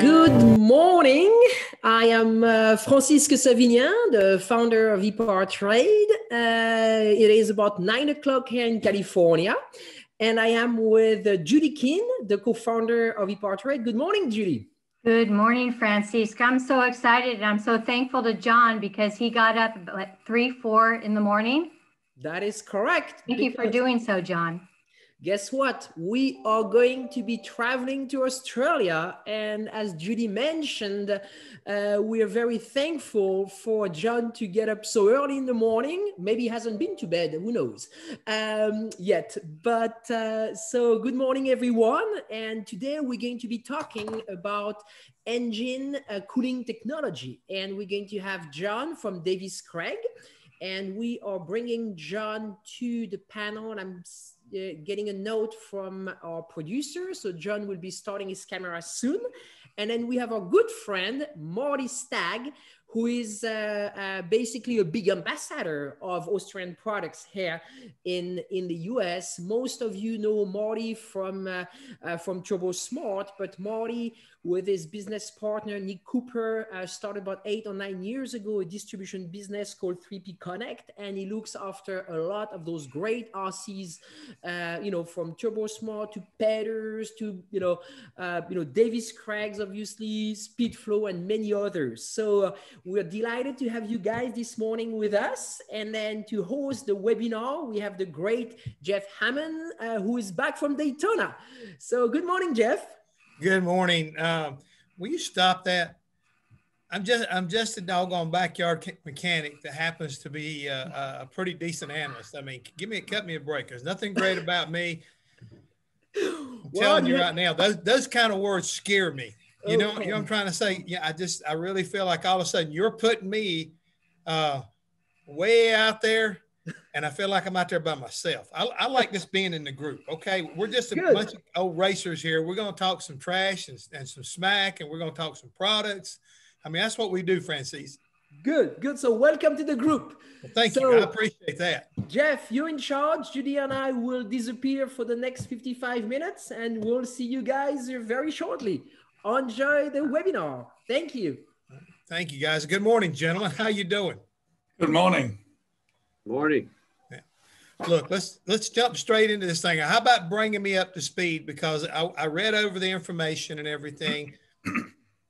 Good morning. I am Francisque Savignan, the founder of Epartrade. It is about 9 o'clock here in California, and I am with Judy King, the co-founder of Epartrade. Good morning, Judy. Good morning, Francisque. I'm so excited, and I'm so thankful to John because he got up at 3-4 in the morning. That is correct. Thank you for doing so, John. Guess what? We are going to be traveling to Australia. And as Judy mentioned, we are very thankful for John to get up so early in the morning. Maybe he hasn't been to bed, who knows, yet. But so good morning, everyone. And today we're going to be talking about engine cooling technology. And we're going to have John from Davies Craig. And we are bringing John to the panel. And I'm getting a note from our producer. So John will be starting his camera soon. And then we have our good friend, Marty Stagg, who is basically a big ambassador of Australian products here in the US. Most of you know Marty from TurboSmart, but Marty, with his business partner, Nick Cooper, started about 8 or 9 years ago, a distribution business called 3P Connect, and he looks after a lot of those great RCs, you know, from TurboSmart to Pedders to, Davies Craig, obviously, Speedflow, and many others. So we're delighted to have you guys this morning with us. And then to host the webinar, we have the great Jeff Hammond, who is back from Daytona. So good morning, Jeff. Good morning. Will you stop that? I'm just a doggone backyard mechanic that happens to be a pretty decent analyst. I mean, cut me a break. There's nothing great about me. I'm telling you right now, those kind of words scare me. You know what I'm trying to say? Yeah, I really feel like all of a sudden you're putting me way out there, and I feel like I'm out there by myself. I like this being in the group, okay? We're just a bunch of old racers here. We're going to talk some trash and some smack, and we're going to talk some products. I mean, that's what we do, Francis. Good, good. So welcome to the group. Well, thank you. I appreciate that. Jeff, you're in charge. Judy and I will disappear for the next 55 minutes, and we'll see you guys very shortly. Enjoy the webinar. Thank you. Thank you, guys. Good morning, gentlemen. How you doing? Good morning. Morning. Yeah. Look, let's jump straight into this thing. How about bringing me up to speed, because I read over the information and everything,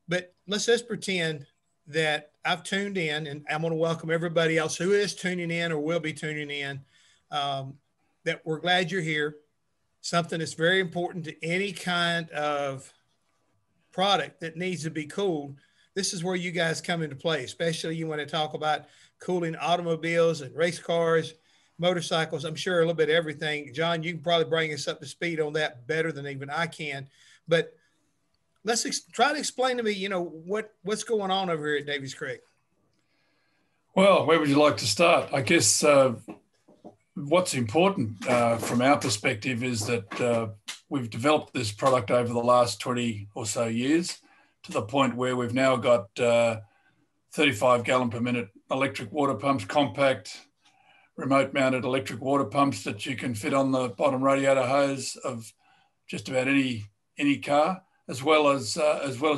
but let's just pretend that I've tuned in, and I'm going to welcome everybody else who is tuning in or will be tuning in, that we're glad you're here. Something that's very important to any kind of product that needs to be cooled. This is where you guys come into play, especially you want to talk about cooling automobiles and race cars, motorcycles, I'm sure a little bit of everything. John, you can probably bring us up to speed on that better than even I can, but let's try to explain to me, you know, what's going on over here at Davies Craig. Well, where would you like to start? I guess what's important from our perspective is that we've developed this product over the last 20 or so years to the point where we've now got 35 gallon per minute electric water pumps, compact remote mounted electric water pumps that you can fit on the bottom radiator hose of just about any car, as well as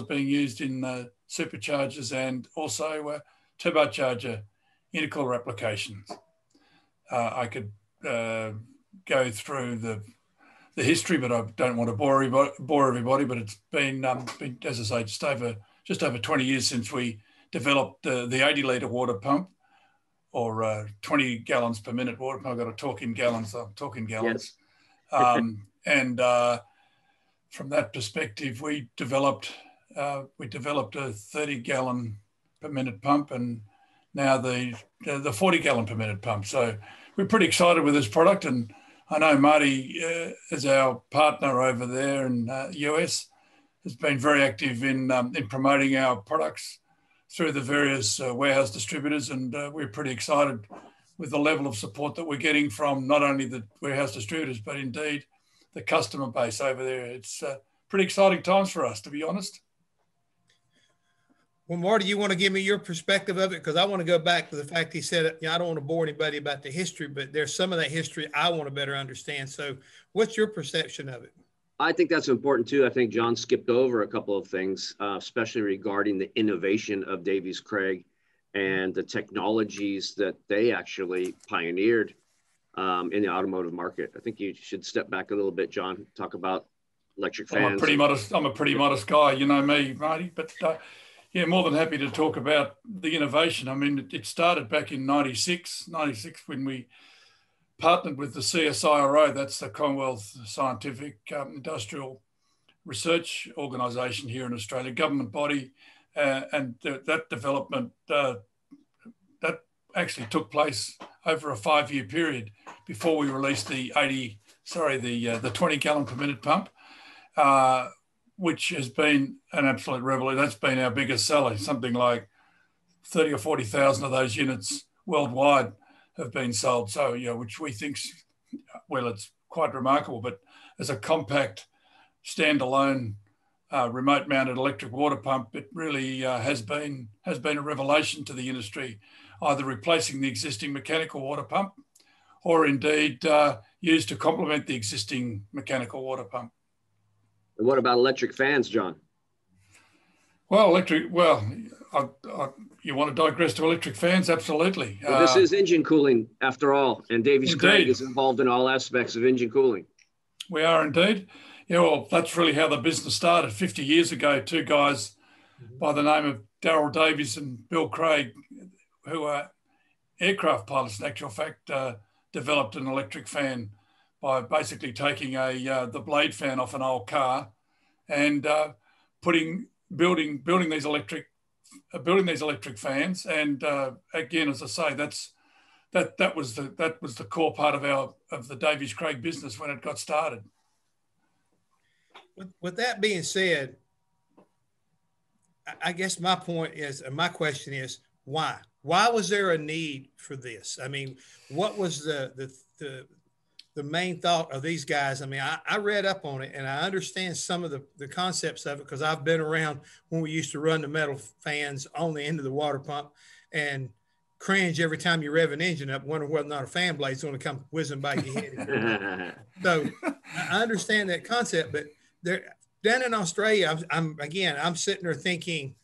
being used in superchargers and also turbocharger intercooler applications. I could go through the history, but I don't want to bore everybody. But it's been, as I say, just over 20 years since we developed the 80-litre water pump, or 20 gallons per minute water pump. I've got to talk in gallons. I'm talking gallons. Yes. and from that perspective, we developed a 30-gallon per minute pump, and now the 40-gallon per minute pump. So we're pretty excited with this product. And I know Marty, as our partner over there in the US, has been very active in promoting our products through the various warehouse distributors, and we're pretty excited with the level of support that we're getting from not only the warehouse distributors, but indeed the customer base over there. It's pretty exciting times for us, to be honest. Well, Marty, you want to give me your perspective of it? Because I want to go back to the fact he said, you know, I don't want to bore anybody about the history, but there's some of that history I want to better understand. So what's your perception of it? I think that's important too. I think John skipped over a couple of things, especially regarding the innovation of Davies Craig and the technologies that they actually pioneered in the automotive market. I think you should step back a little bit, John, talk about electric fans. I'm a pretty modest guy, you know me, Marty, but yeah, more than happy to talk about the innovation. I mean, it started back in 96 when we partnered with the CSIRO, that's the Commonwealth Scientific Industrial Research Organisation here in Australia, government body, and that development, that actually took place over a 5-year period before we released the 20 gallon per minute pump, which has been an absolute revolution. That's been our biggest seller, something like 30 or 40,000 of those units worldwide have been sold. So, yeah, which we think, well, it's quite remarkable, but as a compact, standalone, remote mounted electric water pump, it really has been a revelation to the industry, either replacing the existing mechanical water pump or indeed used to complement the existing mechanical water pump. And what about electric fans, John? Well, you want to digress to electric fans? Absolutely. Well, this is engine cooling after all, and Davies Craig is involved in all aspects of engine cooling. We are indeed. Yeah, well, that's really how the business started 50 years ago. Two guys by the name of Darrell Davies and Bill Craig, who are aircraft pilots in actual fact, developed an electric fan by basically taking the blade fan off an old car and building these electric fans, and again, as I say, that was the core part of the Davies Craig business when it got started. With that being said, I guess my point is, and my question is, why? Why was there a need for this? I mean, what was the main thought of these guys? I mean, I read up on it and I understand some of the concepts of it because I've been around when we used to run the metal fans on the end of the water pump and cringe every time you rev an engine up, wonder whether or not a fan blade's going to come whizzing by your head. So I understand that concept, but down in Australia, I'm sitting there thinking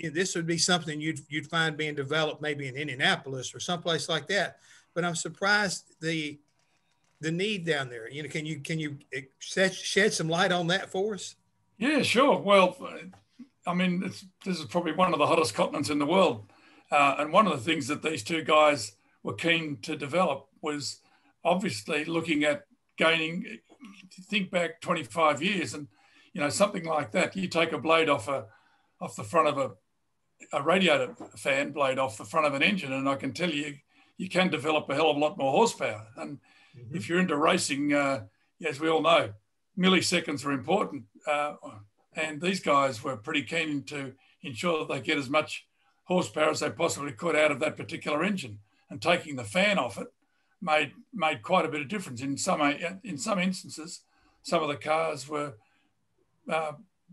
this would be something you'd find being developed maybe in Indianapolis or someplace like that. But I'm surprised the need down there. You know, can you shed some light on that for us? Yeah, sure. Well, I mean, this is probably one of the hottest continents in the world, and one of the things that these two guys were keen to develop was obviously looking at gaining. Think back 25 years, and you know something like that. You take a blade off the front of a radiator fan blade off the front of an engine, and I can tell you, you can develop a hell of a lot more horsepower. And if you're into racing, as we all know, milliseconds are important. And these guys were pretty keen to ensure that they get as much horsepower as they possibly could out of that particular engine. And taking the fan off it made quite a bit of difference. In some instances, some of the cars were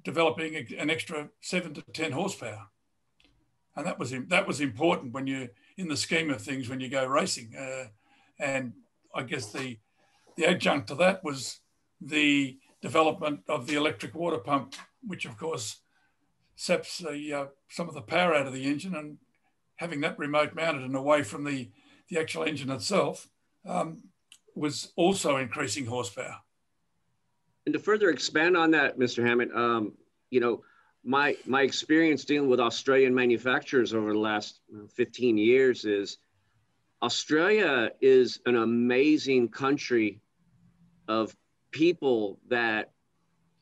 developing an extra 7 to 10 horsepower. And that was important when you're in the scheme of things when you go racing. And I guess the adjunct to that was the development of the electric water pump, which of course saps some of the power out of the engine, and having that remote mounted and away from the actual engine itself was also increasing horsepower. And to further expand on that, Mr. Hammond, you know, my experience dealing with Australian manufacturers over the last 15 years is Australia is an amazing country of people that,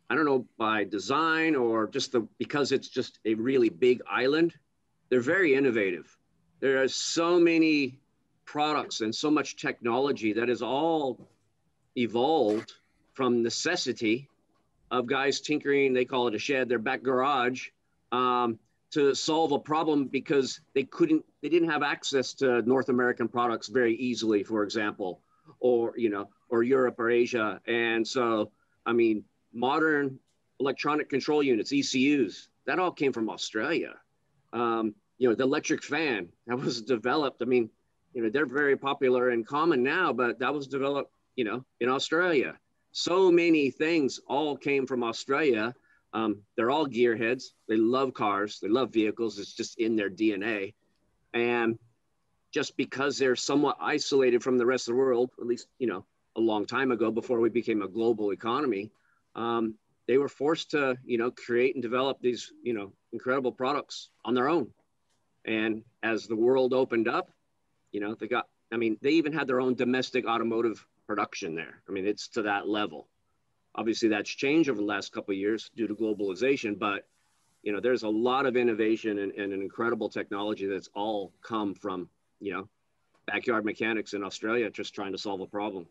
I don't know, by design or just because it's just a really big island, they're very innovative. There are so many products and so much technology that is all evolved from necessity of guys tinkering, they call it a shed, their back garage, to solve a problem because they didn't have access to North American products very easily, for example, or Europe or Asia. And so, I mean, modern electronic control units, ECUs, that all came from Australia. You know, the electric fan that was developed, I mean, you know, they're very popular and common now, but that was developed, you know, in Australia. So many things all came from Australia. They're all gearheads. They love cars. They love vehicles. It's just in their DNA. And just because they're somewhat isolated from the rest of the world, at least, you know, a long time ago before we became a global economy, they were forced to, you know, create and develop these, you know, incredible products on their own. And as the world opened up, you know, they got, I mean, they even had their own domestic automotive production there. I mean, it's to that level. Obviously that's changed over the last couple of years due to globalization, but you know, there's a lot of innovation and an incredible technology that's all come from, you know, backyard mechanics in Australia just trying to solve a problem.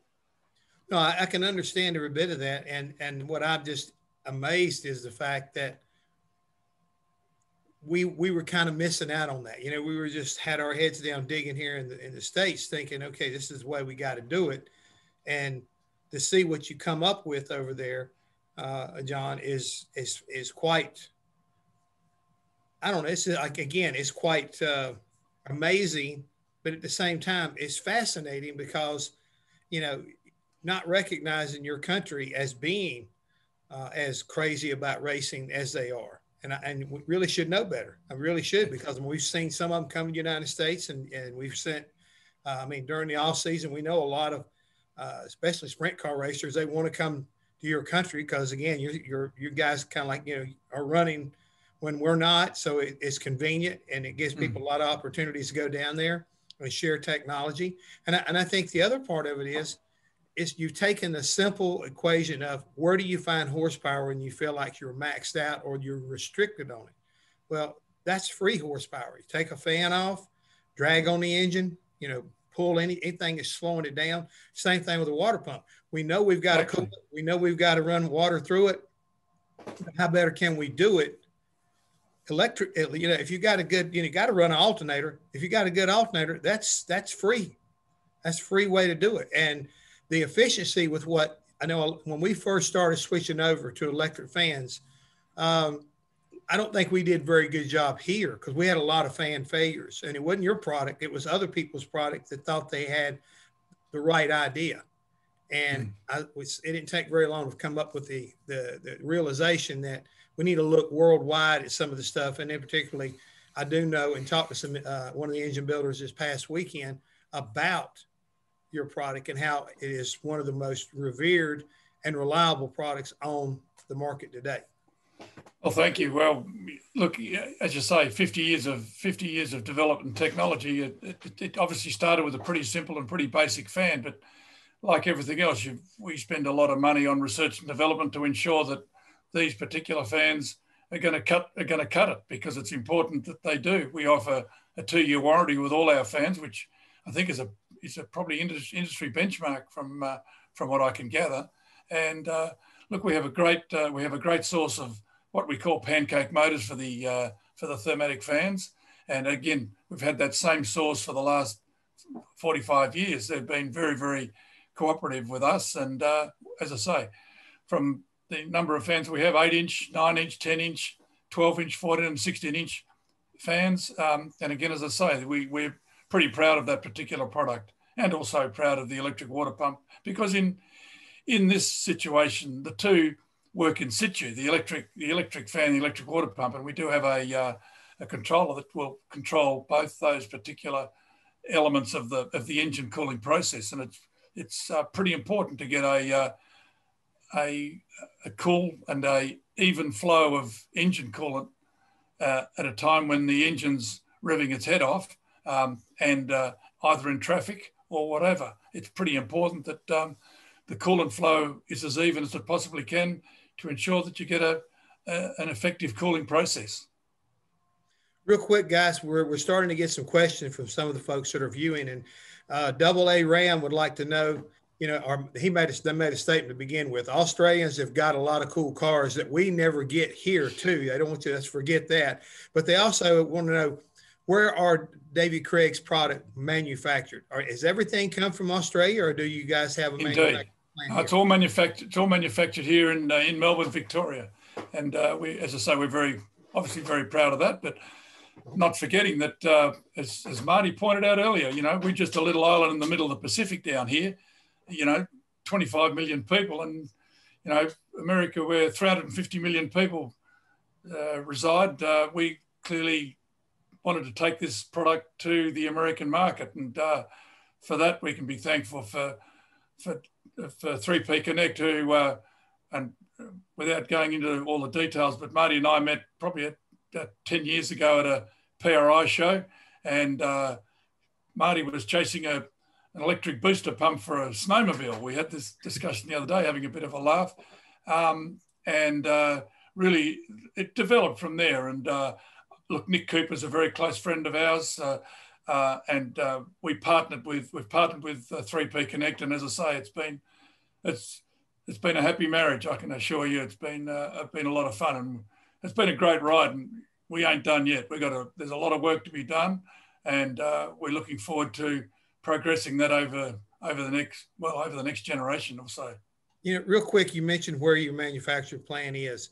No, I can understand every bit of that. And what I'm just amazed is the fact that we were kind of missing out on that. You know, we were just had our heads down digging here in the States thinking, okay, this is the way we got to do it. And to see what you come up with over there, John, is quite, I don't know, it's like, again, it's quite amazing, but at the same time, it's fascinating because, you know, not recognizing your country as being as crazy about racing as they are. And we really should know better. I really should, because we've seen some of them come to the United States and we've sent, I mean, during the off season, we know a lot of, especially sprint car racers, they want to come to your country because again, you guys kind of like, you know, are running when we're not. So it's convenient and it gives people a lot of opportunities to go down there and share technology. And I think the other part of it is you've taken the simple equation of where do you find horsepower when you feel like you're maxed out or you're restricted on it? Well, that's free horsepower. You take a fan off, drag on the engine, you know, pull anything that's slowing it down. Same thing with a water pump. We know we've got to cool it. We know we've got to run water through it. How better can we do it? Electric, you know, if you got a good, you know, you got to run an alternator. If you got a good alternator, that's free. That's a free way to do it. And the efficiency with what I know when we first started switching over to electric fans, I don't think we did a very good job here because we had a lot of fan failures and it wasn't your product. It was other people's product that thought they had the right idea. And it didn't take very long to come up with the realization that we need to look worldwide at some of the stuff. And in particularly, I do know and talked to some, one of the engine builders this past weekend about your product and how it is one of the most revered and reliable products on the market today. Well, thank you. Well, look, as you say, 50 years of development technology. It obviously started with a pretty simple and pretty basic fan, but like everything else, we spend a lot of money on research and development to ensure that these particular fans are going to cut it because it's important that they do. We offer a 2-year warranty with all our fans, which I think is a probably industry benchmark from what I can gather. And look, we have a great source of what we call pancake motors for the thermatic fans. And again, we've had that same source for the last 45 years. They've been very, very cooperative with us. And as I say, from the number of fans we have, 8-inch, 9-inch, 10-inch, 12-inch, 14 and 16-inch fans. And again, as I say, we're pretty proud of that particular product and also proud of the electric water pump because in this situation, the two work in situ, the electric fan, the electric water pump, and we do have a controller that will control both those particular elements of the engine cooling process. And it's pretty important to get a cool and a even flow of engine coolant at a time when the engine's revving its head off and either in traffic or whatever. It's pretty important that the coolant flow is as even as it possibly can to ensure that you get an effective cooling process. Real quick, guys, we're starting to get some questions from some of the folks that are viewing, and AA Ram would like to know, you know, they made a statement to begin with. Australians have got a lot of cool cars that we never get here too. They don't want you to forget that, but they also want to know, where are Davy Craig's product manufactured? Is everything come from Australia, or do you guys have a manufacturing plant? Indeed, it's all manufactured here in Melbourne, Victoria, and we, as I say, we're obviously very proud of that. But not forgetting that, as Marty pointed out earlier, you know, we're just a little island in the middle of the Pacific down here. You know, 25 million people, and you know, America, where 350 million people reside, we clearly wanted to take this product to the American market, and for that we can be thankful for 3P Connect, who and without going into all the details, but Marty and I met probably at 10 years ago at a PRI show, and Marty was chasing an electric booster pump for a snowmobile. We had this discussion the other day, having a bit of a laugh, and really it developed from there. And look, Nick Cooper's a very close friend of ours, and we've partnered with 3P Connect, and as I say, it's been a happy marriage. I can assure you, it's been a lot of fun, and it's been a great ride. And we ain't done yet. There's a lot of work to be done, and we're looking forward to progressing that over the next generation or so. You know, real quick, you mentioned where your manufacturing plant is.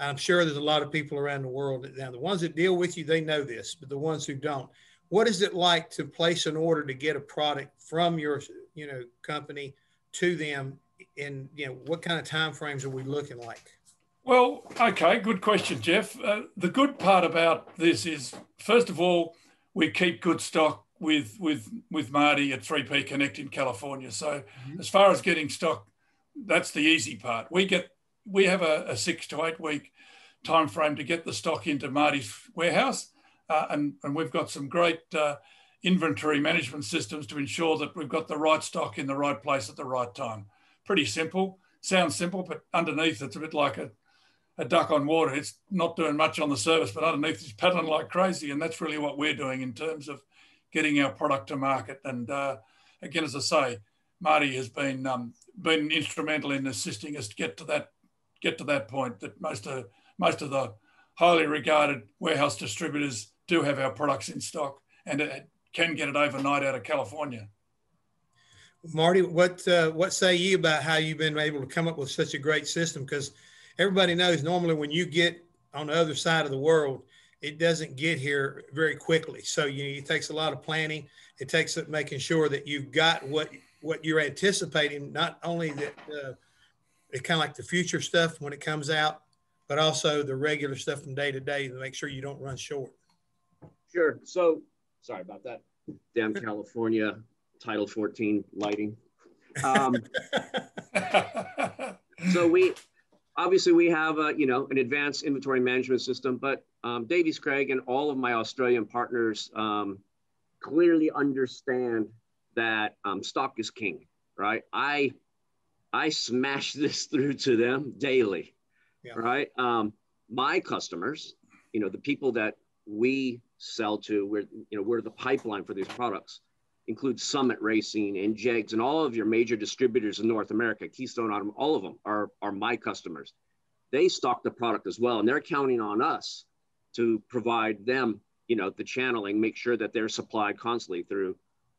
I'm sure there's a lot of people around the world now. The ones that deal with you, they know this, but the ones who don't, what is it like to place an order to get a product from your, you know, company to them? And, you know, what kind of timeframes are we looking like? Well, okay, good question, Jeff. The good part about this is, first of all, we keep good stock with Marty at 3P Connect in California. So as far as getting stock, that's the easy part. We have a 6 to 8 week time frame to get the stock into Marty's warehouse, and we've got some great inventory management systems to ensure that we've got the right stock in the right place at the right time. Pretty simple. Sounds simple, but underneath it's a bit like a duck on water. It's not doing much on the surface, but underneath it's paddling like crazy, and that's really what we're doing in terms of getting our product to market. And again, as I say, Marty has been instrumental in assisting us to get to that point, that most of the highly regarded warehouse distributors do have our products in stock and it can get it overnight out of California. Marty, what say you about how you've been able to come up with such a great system? Because everybody knows normally when you get on the other side of the world, it doesn't get here very quickly. So you know, it takes a lot of planning. It takes making sure that you've got what you're anticipating, not only that it's kind of like the future stuff when it comes out, but also the regular stuff from day to day to make sure you don't run short. Sure. So sorry about that. Damn California. Title 14 lighting. So we have a, you know, an advanced inventory management system, but Davies Craig and all of my Australian partners clearly understand that stock is king, right? I smash this through to them daily, yeah. Right? My customers, you know, the people that we sell to, we're the pipeline for these products. Includes Summit Racing and Jegs and all of your major distributors in North America, Keystone Autumn, all of them are my customers. They stock the product as well, and they're counting on us to provide them, you know, the channeling, make sure that they're supplied constantly through,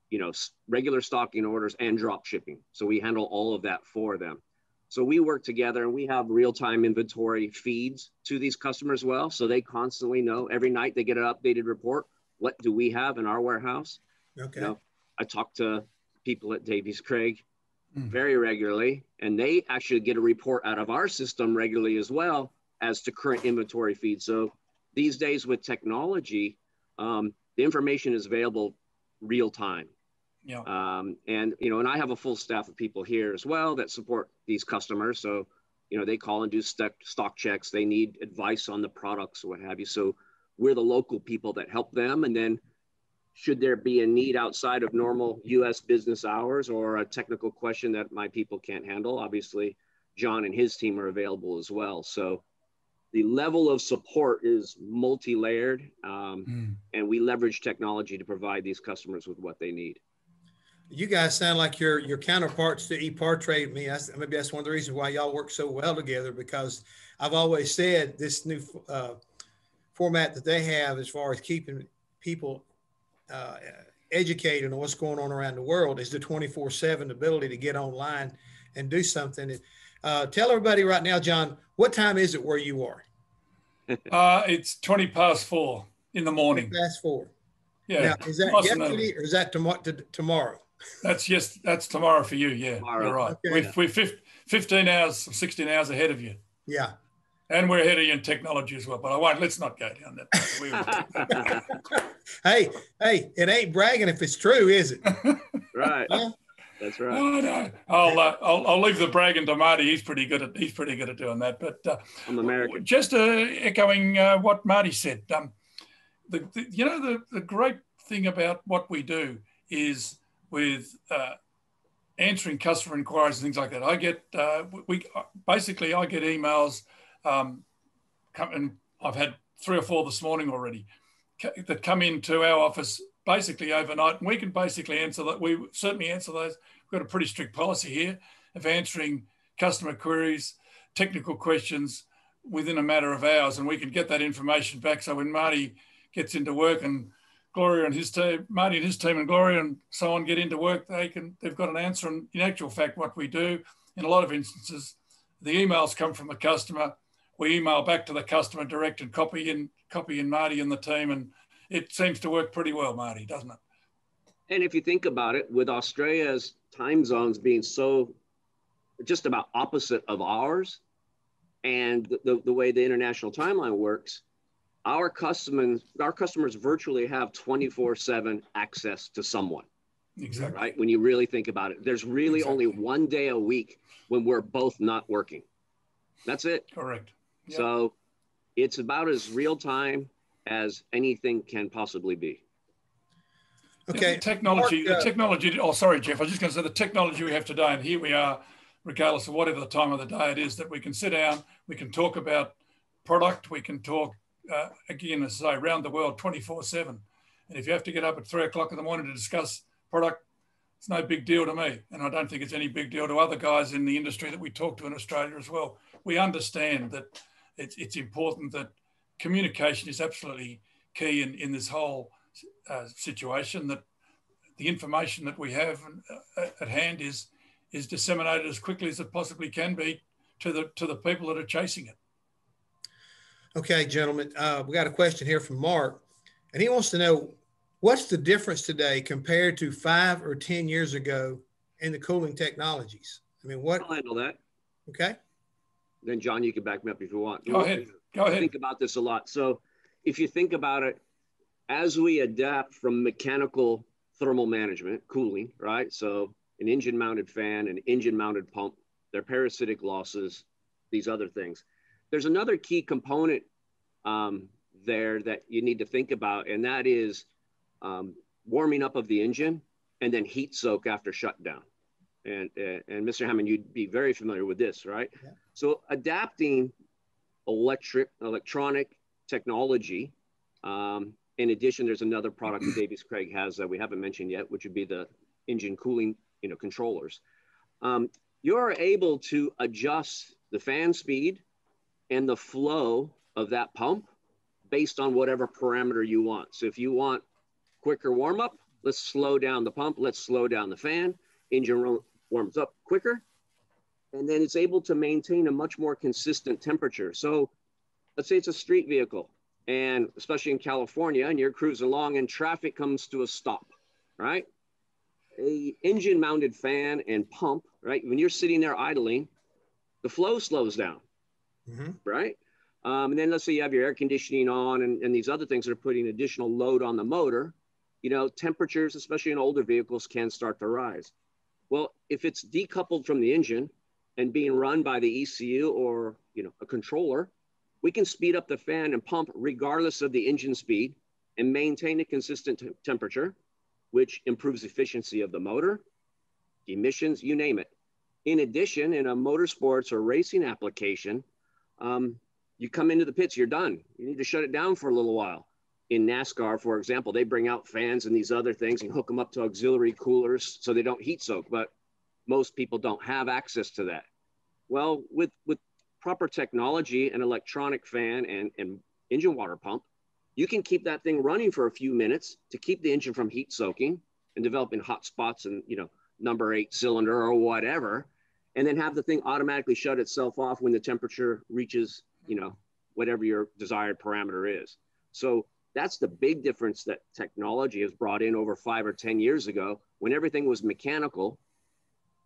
you know, regular stocking orders and drop shipping. So we handle all of that for them. So we work together, and we have real-time inventory feeds to these customers as well. So they constantly know, every night they get an updated report. What do we have in our warehouse? Okay. You know, I talk to people at Davies Craig very regularly, and they actually get a report out of our system regularly as well as to current inventory feeds. So these days with technology, the information is available real time. Yeah. And, you know, and I have a full staff of people here as well that support these customers. So, you know, they call and do stock checks. They need advice on the products or what have you. So we're the local people that help them. And then should there be a need outside of normal U.S. business hours or a technical question that my people can't handle, obviously, John and his team are available as well. So the level of support is multi-layered, and we leverage technology to provide these customers with what they need. You guys sound like your counterparts to Epartrade. Maybe that's one of the reasons why y'all work so well together, because I've always said this new format that they have as far as keeping people educated on what's going on around the world is the 24/7 ability to get online and do something. And, tell everybody right now, John, what time is it where you are? It's 20 past 4 in the morning. 20 past 4. Yeah. Now, is that yesterday or is that tomorrow? That's tomorrow for you. Yeah, tomorrow. You're right. Okay. We're 15 hours, 16 hours ahead of you. Yeah. And we're ahead of you in technology as well, but I won't. Let's not go down that path. Hey, it ain't bragging if it's true, is it? Right. Yeah. That's right. Oh, no. I'll leave the bragging to Marty. He's pretty good at doing that. But I'm American. Just echoing what Marty said. The great thing about what we do is with answering customer inquiries and things like that. I get emails. And I've had 3 or 4 this morning already that come into our office basically overnight, and we can basically answer that. We certainly answer those. We've got a pretty strict policy here of answering customer queries, technical questions within a matter of hours, and we can get that information back. So when Marty gets into work and Marty and his team and Gloria and so on get into work, they've got an answer. And in actual fact, what we do in a lot of instances, the emails come from the customer. We email back to the customer direct and copy in Marty and the team, and it seems to work pretty well, Marty, doesn't it? And if you think about it, with Australia's time zones being so just about opposite of ours, and the way the international timeline works, our customers virtually have 24/7 access to someone. Exactly. Right? When you really think about it, there's really only one day a week when we're both not working. That's it. Correct. Yep. So it's about as real time as anything can possibly be. Okay. The technology. Oh, sorry, Jeff. I was just going to say the technology we have today, and here we are, regardless of whatever the time of the day it is, that we can sit down, we can talk about product, we can talk again, as I say, around the world, 24/7. And if you have to get up at 3 o'clock in the morning to discuss product, it's no big deal to me, and I don't think it's any big deal to other guys in the industry that we talk to in Australia as well. We understand that it's important that communication is absolutely key in this whole situation, that the information that we have at hand is disseminated as quickly as it possibly can be to the people that are chasing it. Okay, gentlemen, we got a question here from Mark, and he wants to know, what's the difference today compared to 5 or 10 years ago in the cooling technologies? I mean, what? I'll handle that. Okay. Then, John, you can back me up if you want. Go ahead. I think about this a lot. So if you think about it, as we adapt from mechanical thermal management, cooling, right? So an engine-mounted fan, an engine-mounted pump, their parasitic losses, these other things. There's another key component there that you need to think about, and that is warming up of the engine and then heat soak after shutdown. And Mr. Hammond, you'd be very familiar with this, right? Yeah. So adapting electronic technology. In addition, there's another product that Davies Craig has that we haven't mentioned yet, which would be the engine cooling, controllers. You're able to adjust the fan speed and the flow of that pump based on whatever parameter you want. So if you want quicker warm up, let's slow down the pump, let's slow down the fan, engine warms up quicker, and then it's able to maintain a much more consistent temperature. So let's say it's a street vehicle, and especially in California, and you're cruising along and traffic comes to a stop, right? A engine mounted fan and pump, right? When you're sitting there idling, the flow slows down, right? And then let's say you have your air conditioning on and these other things that are putting additional load on the motor. Temperatures, especially in older vehicles, can start to rise. Well, if it's decoupled from the engine and being run by the ECU or, a controller, we can speed up the fan and pump regardless of the engine speed and maintain a consistent temperature, which improves efficiency of the motor, emissions, you name it. In addition, in a motorsports or racing application, you come into the pits, you're done. You need to shut it down for a little while. In NASCAR, for example, they bring out fans and these other things and hook them up to auxiliary coolers so they don't heat soak, but most people don't have access to that. Well, with proper technology, an electronic fan and engine water pump, you can keep that thing running for a few minutes to keep the engine from heat soaking and developing hot spots and, number 8 cylinder or whatever, and then have the thing automatically shut itself off when the temperature reaches, whatever your desired parameter is. So that's the big difference that technology has brought in over 5 or 10 years ago when everything was mechanical,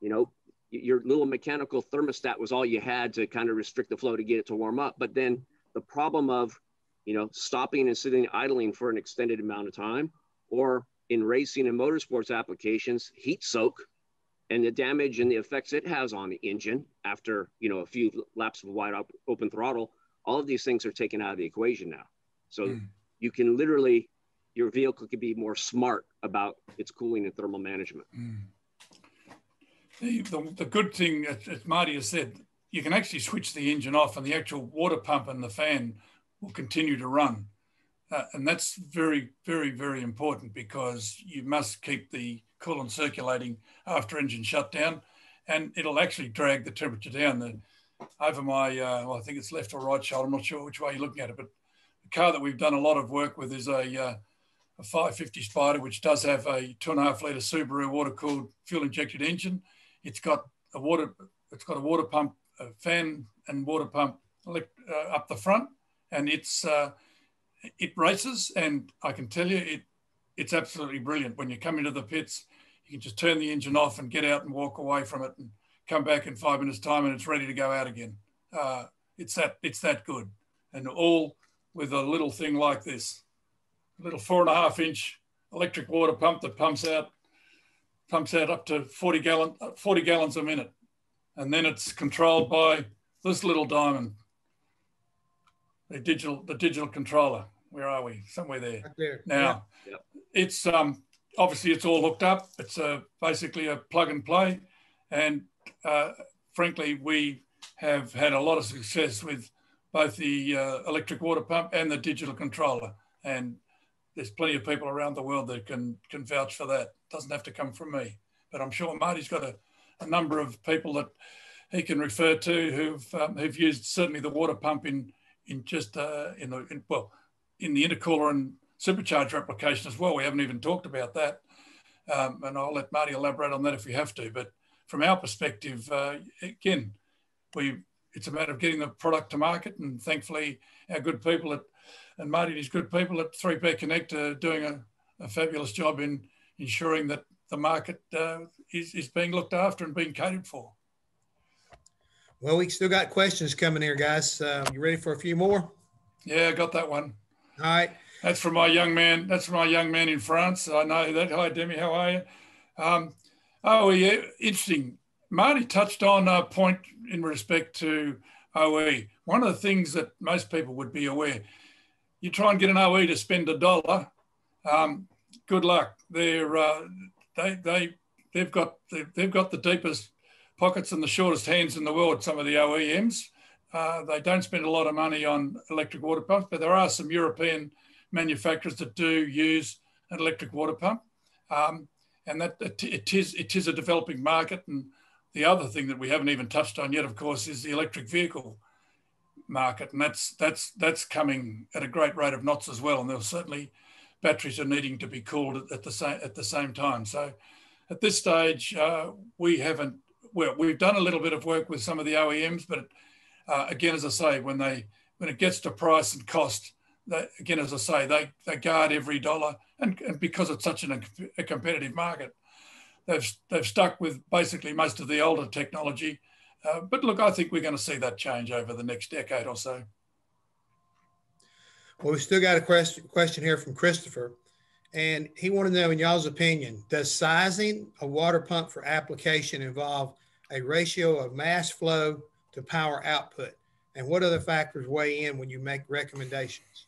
you know, your little mechanical thermostat was all you had to kind of restrict the flow to get it to warm up. But then the problem of, you know, stopping and sitting idling for an extended amount of time, or in racing and motorsports applications, heat soak and the damage and the effects it has on the engine after, you know, a few laps of wide open throttle, all of these things are taken out of the equation now. So you can literally, your vehicle could be more smart about its cooling and thermal management. The good thing, as Marty has said, you can actually switch the engine off and the actual water pump and the fan will continue to run. And that's very, very, very important, because you must keep the coolant circulating after engine shutdown, and it'll actually drag the temperature down. Over my, well, I think it's left or right shoulder, I'm not sure which way you're looking at it, but the car that we've done a lot of work with is a 550 Spider, which does have a 2.5 litre Subaru water-cooled fuel-injected engine. It's got a water pump, a fan and water pump up the front, and it races. And I can tell you, it's absolutely brilliant. When you come into the pits, you can just turn the engine off and get out and walk away from it, and come back in 5 minutes' time, and it's ready to go out again. It's that good, and all with a little thing like this, a little 4.5-inch electric water pump that pumps out up to 40 gallons a minute. And then it's controlled by this little diamond, the digital controller. Where are we? Somewhere there. Right there. Now, yeah. It's obviously it's all hooked up. It's basically a plug and play. And frankly, we have had a lot of success with both the electric water pump and the digital controller. And there's plenty of people around the world that can vouch for that. It doesn't have to come from me. But I'm sure Marty's got a number of people that he can refer to who've used certainly the water pump in the intercooler and supercharger application as well. We haven't even talked about that. And I'll let Marty elaborate on that if we have to. But from our perspective, again, it's a matter of getting the product to market. And thankfully, our good people and Marty and his good people at 3P Connect are doing a fabulous job in ensuring that the market is being looked after and being catered for. Well, we still got questions coming here, guys. You ready for a few more? Yeah, I got that one. All right. That's from my young man. That's from my young man in France. I know that. Hi, Demi. How are you? Oh, yeah. Interesting. Marty touched on a point in respect to OE. One of the things that most people would be aware, you try and get an OE to spend $1, good luck. They've got the deepest pockets and the shortest hands in the world, some of the OEMs. They don't spend a lot of money on electric water pumps, but there are some European manufacturers that do use an electric water pump. And that it is a developing market. And the other thing that we haven't even touched on yet, of course, is the electric vehicle market. And that's coming at a great rate of knots as well. And there'll certainly batteries are needing to be cooled at the same time. So at this stage, we've done a little bit of work with some of the OEMs, but again, as I say, when it gets to price and cost, they guard every dollar, and because it's such a competitive market, they've stuck with basically most of the older technology. But look, I think we're going to see that change over the next decade or so. Well, we still got a question here from Christopher, and he wanted to know, in y'all's opinion, does sizing a water pump for application involve a ratio of mass flow to power output? And what other factors weigh in when you make recommendations?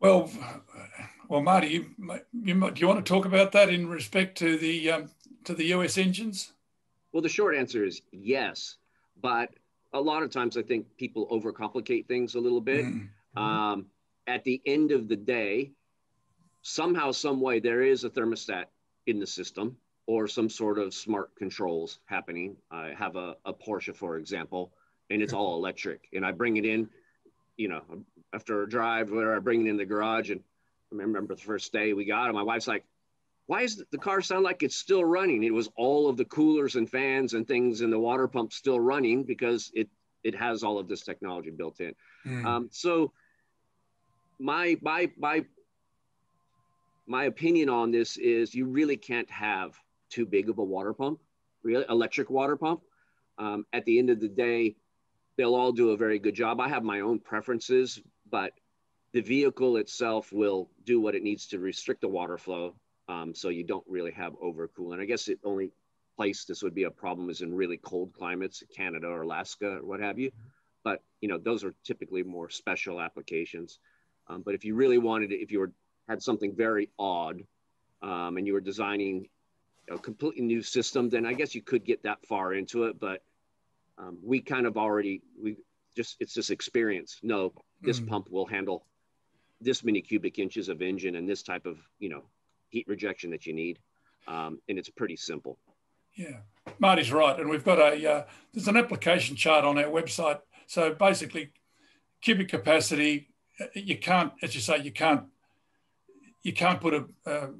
Well, Marty, do you want to talk about that in respect to the US engines? Well, the short answer is yes, but a lot of times I think people overcomplicate things a little bit. At the end of the day, somehow, some way, there is a thermostat in the system or some sort of smart controls happening. I have a Porsche, for example, and it's all electric. And I bring it in, you know, after a drive, where I bring it in the garage. And I remember the first day we got it, my wife's like, why does the car sound like it's still running? It was all of the coolers and fans and things in the water pump still running because it has all of this technology built in. So my my opinion on this is you really can't have too big of a water pump, really electric water pump. At the end of the day, they'll all do a very good job. I have my own preferences, but the vehicle itself will do what it needs to restrict the water flow, so you don't really have overcooling. I guess the only place this would be a problem is in really cold climates, Canada or Alaska or what have you. But you know, those are typically more special applications. But if you really wanted to, if you had something very odd and you were designing a completely new system, then I guess you could get that far into it. But we kind of already, it's just experience. No, this pump will handle this many cubic inches of engine and this type of, you know, heat rejection that you need. And it's pretty simple. Yeah, Marty's right. And we've got there's an application chart on our website. So basically cubic capacity, you can't, as you say, you can't put a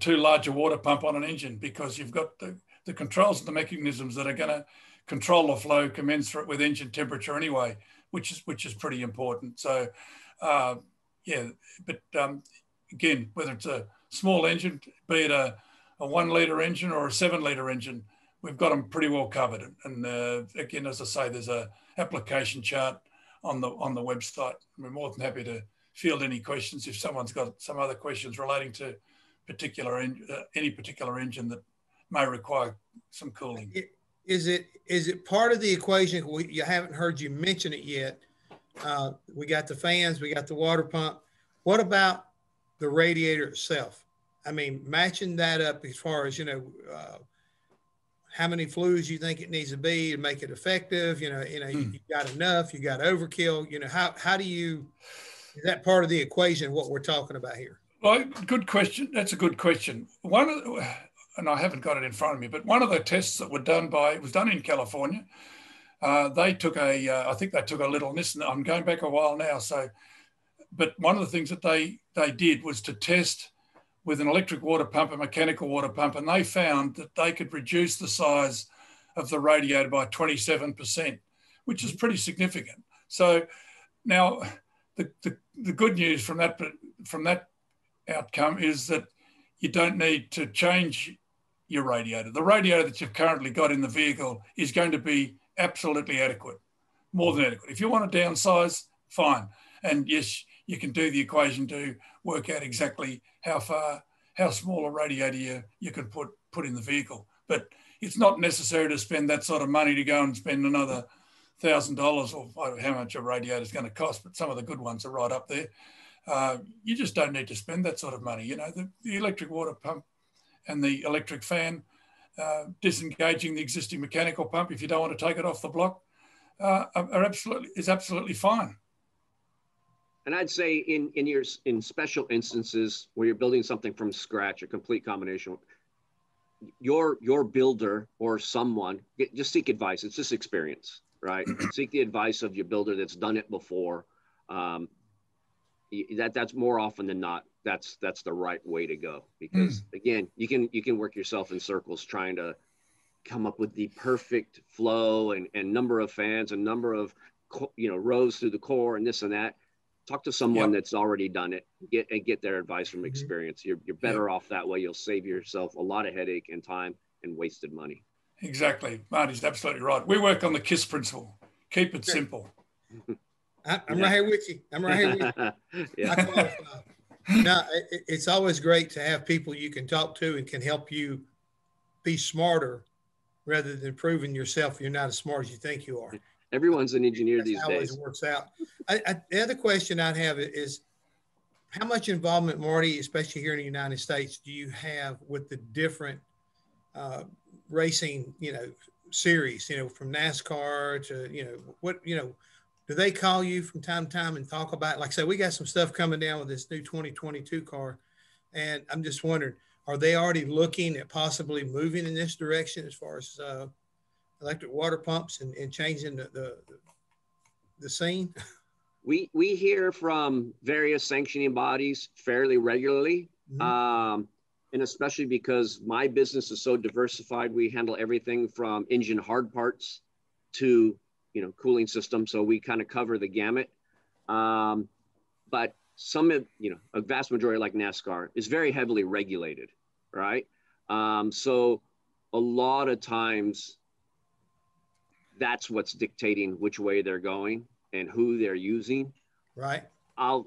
too large a water pump on an engine, because you've got the controls and the mechanisms that are going to control the flow commensurate with engine temperature anyway, which is pretty important. So yeah, but again, whether it's a small engine, be it a 1 litre engine or a 7 litre engine, we've got them pretty well covered. And again, as I say, there's a application chart on the website. We're more than happy to field any questions if someone's got some other questions relating to any particular engine that may require some cooling. Is it part of the equation? You haven't heard you mention it yet. We got the fans, we got the water pump. What about the radiator itself? I mean, matching that up as far as, you know, how many flues you think it needs to be to make it effective. You got enough, you got overkill. You know, is that part of the equation, what we're talking about here? Well, good question. That's a good question. And I haven't got it in front of me, but one of the tests that were done was done in California. They took I think they took a little, and this, I'm going back a while now. So, but one of the things that they did was to test with an electric water pump, a mechanical water pump, and they found that they could reduce the size of the radiator by 27%, which is pretty significant. So now the good news from that outcome is that you don't need to change your radiator. The radiator that you've currently got in the vehicle is going to be absolutely adequate, more than adequate. If you want to downsize, fine. And yes, you can do the equation to work out exactly how small a radiator you can put in the vehicle. But it's not necessary to spend that sort of money to go and spend another $1,000 or how much a radiator is going to cost, but some of the good ones are right up there. You just don't need to spend that sort of money. You know, the electric water pump and the electric fan, disengaging the existing mechanical pump if you don't want to take it off the block, is absolutely fine. And I'd say in special instances where you're building something from scratch, a complete combination, your builder or someone, just seek advice. It's just experience, right? Seek the advice of your builder that's done it before. That's more often than not, that's the right way to go, because again, you can work yourself in circles trying to come up with the perfect flow and number of fans and number of, you know, rows through the core and this and that. Talk to someone that's already done it and get their advice from experience. You're better off that way. You'll save yourself a lot of headache and time and wasted money. Exactly. Marty's absolutely right. We work on the KISS principle. Keep it simple. I'm right here with you. No, it's always great to have people you can talk to and can help you be smarter rather than proving yourself you're not as smart as you think you are. Everyone's an engineer these days. Always works out. The other question I'd have is, how much involvement, Marty, especially here in the United States, do you have with the different racing, you know, series? You know, from NASCAR to, you know, what, you know, do they call you from time to time and talk about? Like I said, we got some stuff coming down with this new 2022 car, and I'm just wondering, are they already looking at possibly moving in this direction as far as electric water pumps and changing the scene? We hear from various sanctioning bodies fairly regularly, and especially because my business is so diversified, we handle everything from engine hard parts to, you know, cooling systems. So we kind of cover the gamut. But some, you know, a vast majority like NASCAR is very heavily regulated, right? So a lot of times that's what's dictating which way they're going and who they're using. Right. I'm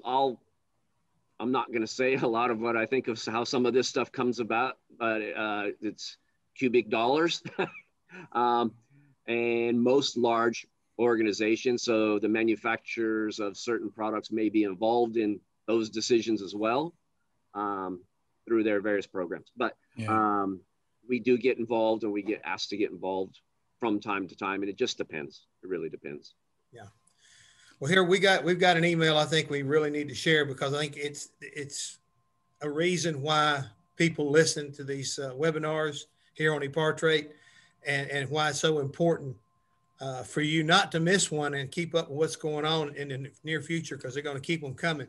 not going to say a lot of what I think of how some of this stuff comes about, but it's cubic dollars. And most large organizations, so the manufacturers of certain products may be involved in those decisions as well through their various programs. But yeah. We do get involved, and we get asked to get involved from time to time, and it just depends. It really depends. Yeah. Well, here we've got an email I think we really need to share, because I think it's a reason why people listen to these webinars here on Epartrade, and why it's so important for you not to miss one and keep up with what's going on in the near future, because they're going to keep them coming.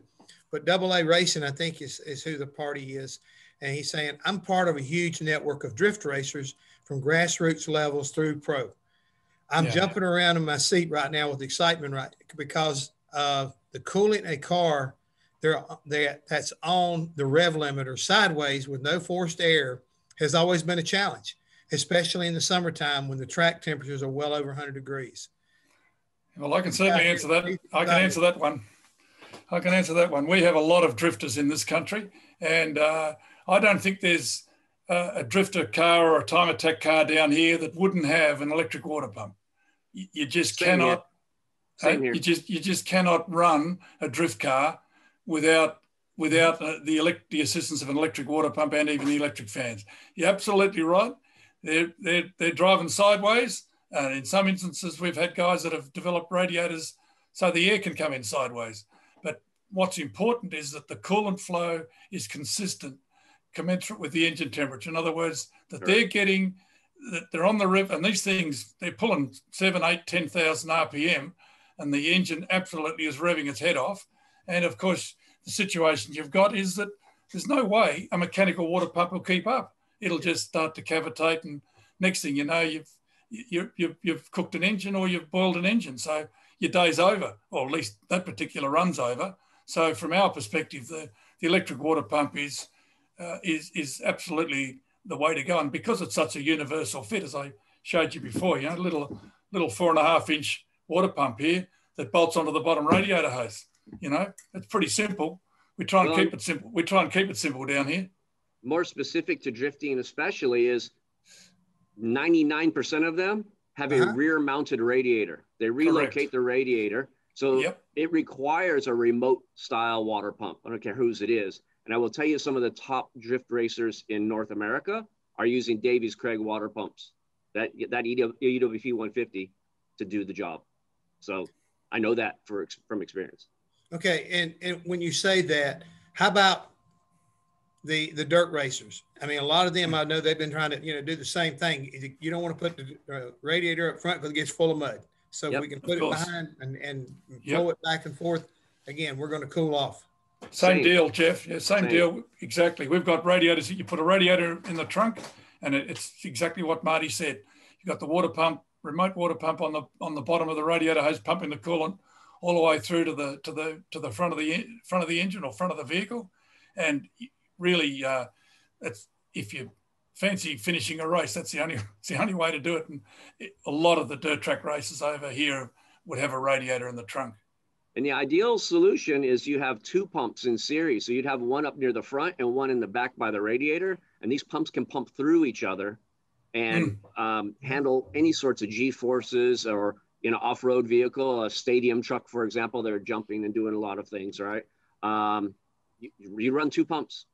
But Double A Racing, I think, is who the party is. And he's saying, I'm part of a huge network of drift racers from grassroots levels through pro. I'm jumping around in my seat right now with excitement, right? Because of the cooling a car that's on the rev limiter sideways with no forced air has always been a challenge, especially in the summertime when the track temperatures are well over 100 degrees. Well, I can certainly answer that. I can answer that one. We have a lot of drifters in this country, and I don't think there's a drifter car or a time attack car down here that wouldn't have an electric water pump. You just cannot. You just cannot run a drift car without the assistance of an electric water pump, and even the electric fans. You're absolutely right. They're driving sideways, and in some instances we've had guys that have developed radiators so the air can come in sideways. But what's important is that the coolant flow is consistent, commensurate with the engine temperature. In other words, that sure. they're on the rev, and these things, they're pulling 7, 8, 10,000 RPM, and the engine absolutely is revving its head off. And of course, the situation you've got is that there's no way a mechanical water pump will keep up. It'll just start to cavitate, and next thing you know, you've cooked an engine, or you've boiled an engine. So your day's over, or at least that particular run's over. So from our perspective, the electric water pump is absolutely the way to go. And because it's such a universal fit, as I showed you before, you know, little 4.5-inch water pump here that bolts onto the bottom radiator hose. You know, it's pretty simple. We try and keep it simple. We try and keep it simple down here. More specific to drifting especially is 99% of them have a rear-mounted radiator. They relocate the radiator. So it requires a remote-style water pump. I don't care whose it is. And I will tell you, some of the top drift racers in North America are using Davies Craig water pumps, that EWP 150, to do the job. So I know that from experience. Okay, and when you say that, how about the dirt racers? I mean, a lot of them, I know they've been trying to, you know, do the same thing. You don't want to put the radiator up front because it gets full of mud. So we can put it behind and blow it back and forth. Again, we're going to cool off. Same deal, Jeff. Yeah, same deal. Exactly. We've got radiators. You put a radiator in the trunk, and it's exactly what Marty said. You've got the water pump, remote water pump on the bottom of the radiator hose, pumping the coolant all the way through to the front of the engine or front of the vehicle. And really, if you fancy finishing a race, it's the only way to do it. And a lot of the dirt track races over here would have a radiator in the trunk. And the ideal solution is you have two pumps in series. So you'd have one up near the front and one in the back by the radiator. And these pumps can pump through each other and handle any sorts of G-forces, or in an off-road vehicle, a stadium truck, for example, they're jumping and doing a lot of things, right? You run two pumps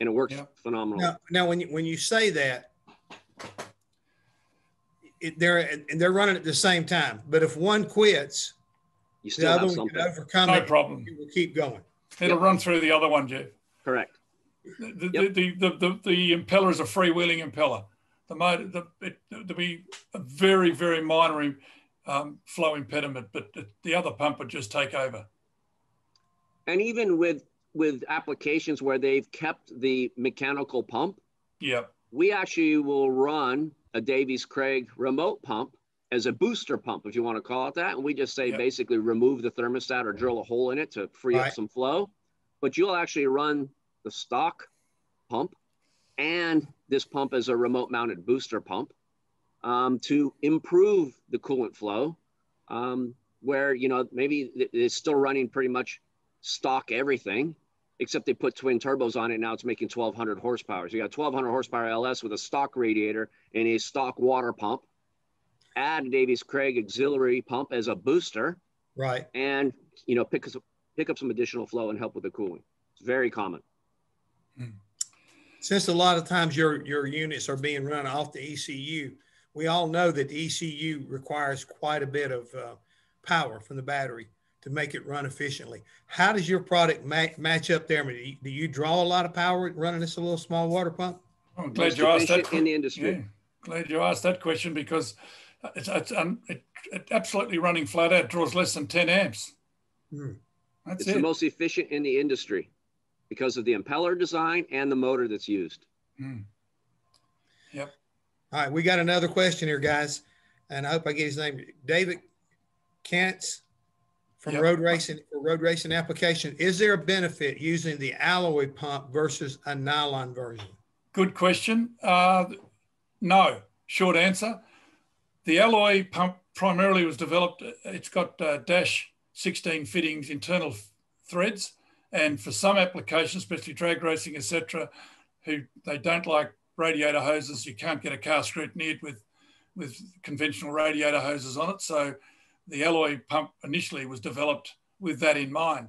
and it works phenomenal. Now, when you say that, they're running at the same time, but if one quits, you still have something. The other one can overcome it. No problem. It will keep going. It'll run through the other one, Jeff. Correct. The impeller is a freewheeling impeller. There'll be a very, very minor flow impediment, but the other pump would just take over. And even with applications where they've kept the mechanical pump, we actually will run a Davies Craig remote pump as a booster pump, if you want to call it that. And we just say basically remove the thermostat or drill a hole in it to free up some flow. but you'll actually run the stock pump and this pump as a remote mounted booster pump to improve the coolant flow where, you know, maybe it's still running pretty much stock everything, except they put twin turbos on it. Now it's making 1,200 horsepower. So you got 1,200 horsepower LS with a stock radiator and a stock water pump. Add a Davies Craig auxiliary pump as a booster. Right. And, you know, pick up some additional flow and help with the cooling. It's very common. Since a lot of times your units are being run off the ECU, we all know that the ECU requires quite a bit of power from the battery to make it run efficiently. How does your product match up there? I mean, do you draw a lot of power running this little small water pump? I'm glad you asked that in the industry. Yeah, glad you asked that question, because it's absolutely running flat out draws less than 10 amps. That's it's the most efficient in the industry because of the impeller design and the motor that's used. Yep. All right, we got another question here, guys, and I hope I get his name. David Kantz from Road Racing Application. Is there a benefit using the alloy pump versus a nylon version? Good question. No, short answer. The alloy pump primarily was developed, it's got dash 16 fittings, internal threads, and for some applications, especially drag racing, etc., who they don't like radiator hoses. You can't get a car scrutineered with conventional radiator hoses on it. So the alloy pump initially was developed with that in mind.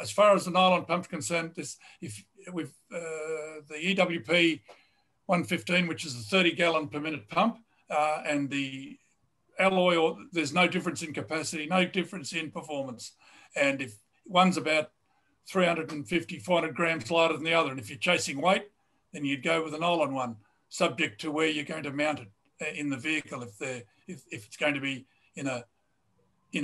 As far as the nylon pump's concerned, the EWP 115, which is a 30-gallon per minute pump, and the alloy, there's no difference in capacity, no difference in performance. And if one's about 350, 400 grams lighter than the other, and if you're chasing weight, then you'd go with a nylon one, subject to where you're going to mount it in the vehicle, if it's going to be in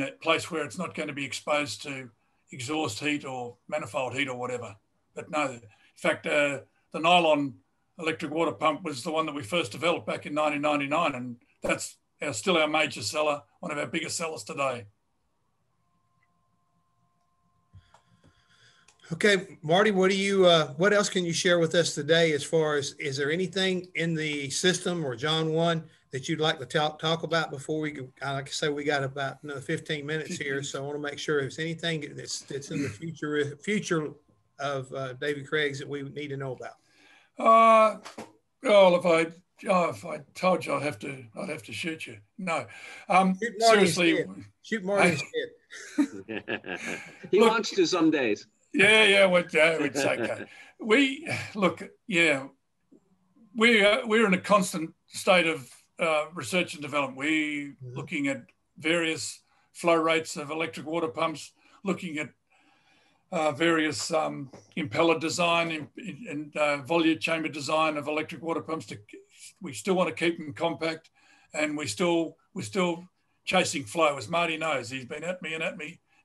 a place where it's not going to be exposed to exhaust heat or manifold heat or whatever. But no, in fact, the nylon electric water pump was the one that we first developed back in 1999, and that's still our major seller, one of our biggest sellers today. Okay, Marty, what do you? What else can you share with us today? As far as, is there anything in the system or John 1 that you'd like to talk about before we? Like I say, we got about another 15 minutes here, so I want to make sure if there's anything that's in the future of David Craig's that we need to know about. Well, if I told you, I'd have to shoot you. No, shoot Marty seriously, instead. Shoot Marty instead. He wants to some days. Yeah, it's okay. We're in a constant state of research and development. We're looking at various flow rates of electric water pumps, looking at various impeller design and volute chamber design of electric water pumps. We still want to keep them compact, and we're still chasing flow. As Marty knows, he's been at me,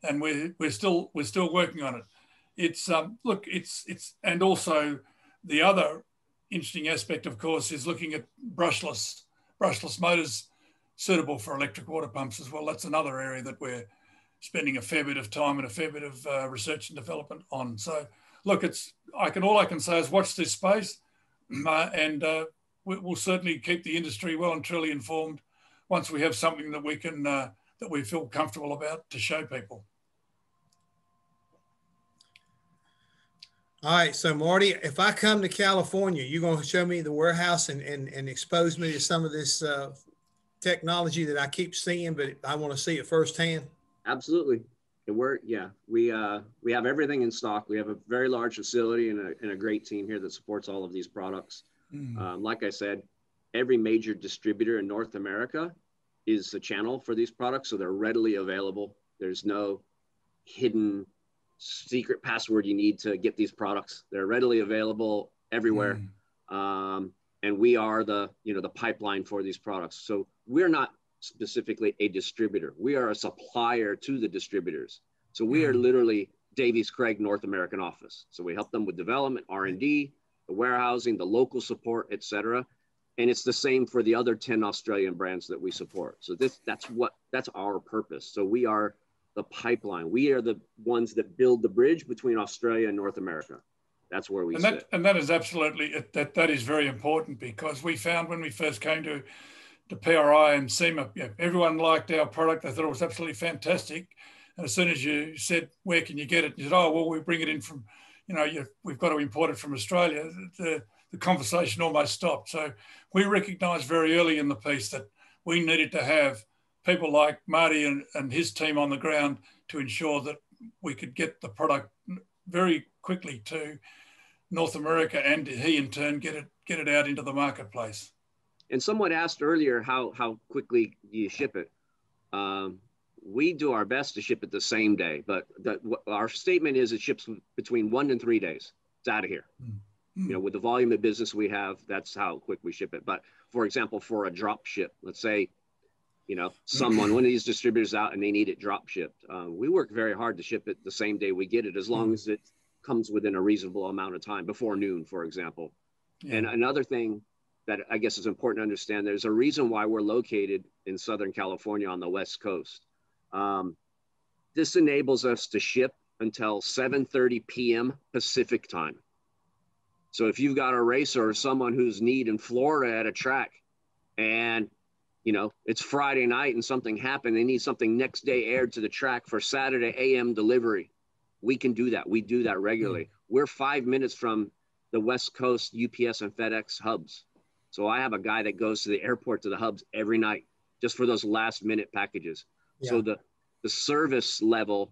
and we're still working on it. It's and also the other interesting aspect, of course, is looking at brushless motors suitable for electric water pumps as well. That's another area that we're spending a fair bit of time and a fair bit of research and development on. So, look, all I can say is watch this space, and we'll certainly keep the industry well and truly informed once we have something that we feel comfortable about to show people. All right, so Marty, if I come to California, you're going to show me the warehouse and expose me to some of this technology that I keep seeing, but I want to see it firsthand. Absolutely. We have everything in stock. We have a very large facility and a great team here that supports all of these products. Like I said, every major distributor in North America is the channel for these products, so they're readily available. There's no hidden secret password you need to get these products. They're readily available everywhere. And we are the pipeline for these products. So we're not specifically a distributor. We are a supplier to the distributors. So we are literally Davies Craig North American office. So we help them with development, R&D, the warehousing, the local support, etc. And it's the same for the other 10 Australian brands that we support. So that's our purpose. So we are the pipeline. We are the ones that build the bridge between Australia and North America. That's where we sit. And that is absolutely, that is very important, because we found when we first came to PRI and SEMA, you know, everyone liked our product. They thought it was absolutely fantastic. And as soon as you said, where can you get it? You said, oh, well, we bring it in from, you know, we've got to import it from Australia. The conversation almost stopped. So we recognised very early in the piece that we needed to have people like Marty and his team on the ground to ensure that we could get the product very quickly to North America, and he in turn get it out into the marketplace. And someone asked earlier, how quickly do you ship it? We do our best to ship it the same day, but our statement is it ships between 1 and 3 days. It's out of here. Mm-hmm. You know, with the volume of business we have, that's how quick we ship it. But for example, for a drop ship, let's say, you know, someone, one of these distributors out and they need it drop shipped. We work very hard to ship it the same day we get it, as long as it comes within a reasonable amount of time, before noon, for example. Yeah. And another thing that I guess is important to understand, there's a reason why we're located in Southern California on the West Coast. This enables us to ship until 7:30 p.m. Pacific time. So if you've got a racer or someone who's need in Florida at a track, and you know, it's Friday night and something happened, they need something next day aired to the track for Saturday AM delivery. We can do that. We do that regularly. We're 5 minutes from the West Coast UPS and FedEx hubs. So I have a guy that goes to the airport to the hubs every night just for those last minute packages. Yeah. So the service level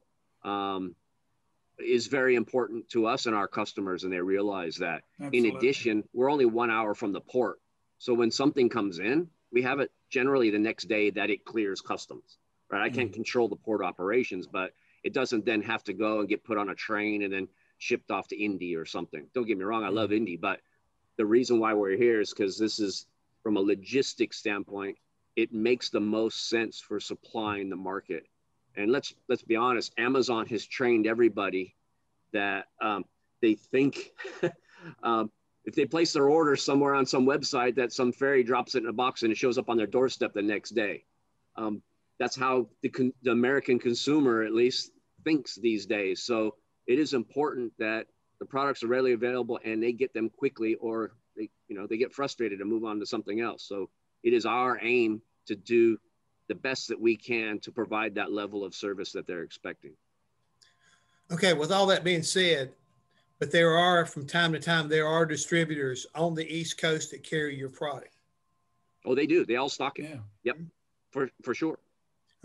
is very important to us and our customers, and they realize that. Absolutely. In addition, we're only 1 hour from the port. So when something comes in, we have it generally the next day that it clears customs, right? I can't control the port operations, but it doesn't then have to go and get put on a train and then shipped off to Indy or something. Don't get me wrong, I love Indy, but the reason why we're here is because this is, from a logistics standpoint, it makes the most sense for supplying the market. And let's be honest, Amazon has trained everybody that they think, if they place their order somewhere on some website, that some fairy drops it in a box and it shows up on their doorstep the next day. That's how the American consumer at least thinks these days. So it is important that the products are readily available and they get them quickly, or they, you know, they get frustrated and move on to something else. So it is our aim to do the best that we can to provide that level of service that they're expecting. Okay, with all that being said, but there are, from time to time, there are distributors on the East Coast that carry your product. Oh, they do. They all stock it. Yeah. Yep, for sure.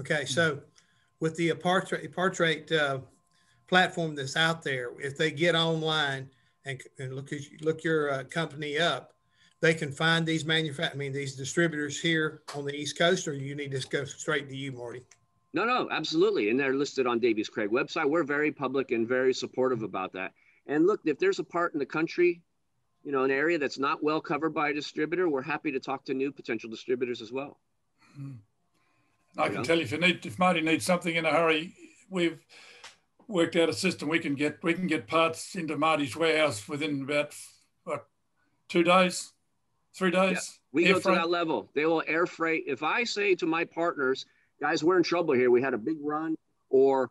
Okay, so with the Epartrade platform that's out there, if they get online and look your company up, they can find these these distributors here on the East Coast, or you need to go straight to you, Marty? No, absolutely. And they're listed on Davies Craig website. We're very public and very supportive about that. And look, if there's a part in the country, you know, an area that's not well covered by a distributor, we're happy to talk to new potential distributors as well. I can tell you, if Marty needs something in a hurry, we've worked out a system. We can get parts into Marty's warehouse within about 2 days, 3 days. Yeah, we go to that level. They will air freight. If I say to my partners, guys, we're in trouble here, we had a big run, or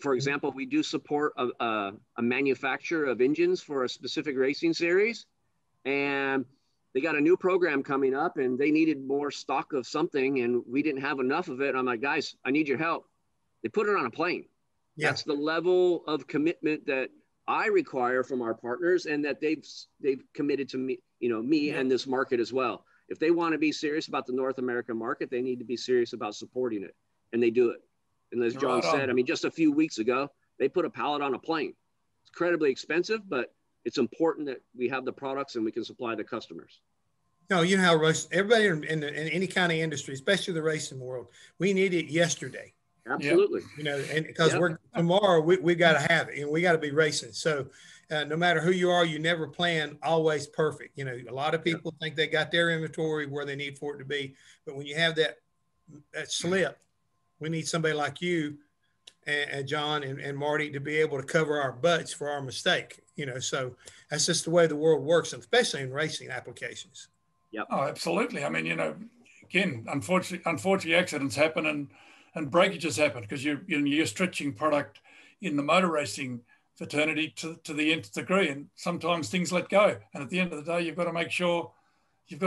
for example, we do support a manufacturer of engines for a specific racing series, and they got a new program coming up and they needed more stock of something and we didn't have enough of it. And I'm like, guys, I need your help. They put it on a plane. Yeah. That's the level of commitment that I require from our partners, and that they've committed to me, you know, and this market as well. If they want to be serious about the North American market, they need to be serious about supporting it, and they do it. And as John said, I mean, just a few weeks ago, they put a pallet on a plane. It's incredibly expensive, but it's important that we have the products and we can supply the customers. No, you know how everybody in any kind of industry, especially the racing world, we need it yesterday. Absolutely. You know, and because tomorrow we got to have it, and we got to be racing. So no matter who you are, you never plan always perfect. You know, a lot of people think they got their inventory where they need for it to be, but when you have that slip, we need somebody like you and John and Marty to be able to cover our butts for our mistake. You know, so that's just the way the world works, especially in racing applications. Yep. Oh, absolutely. I mean, you know, again, unfortunately accidents happen, and and breakages happen because you're stretching product in the motor racing fraternity to the nth degree, and sometimes things let go. And at the end of the day, you've got to make sure you've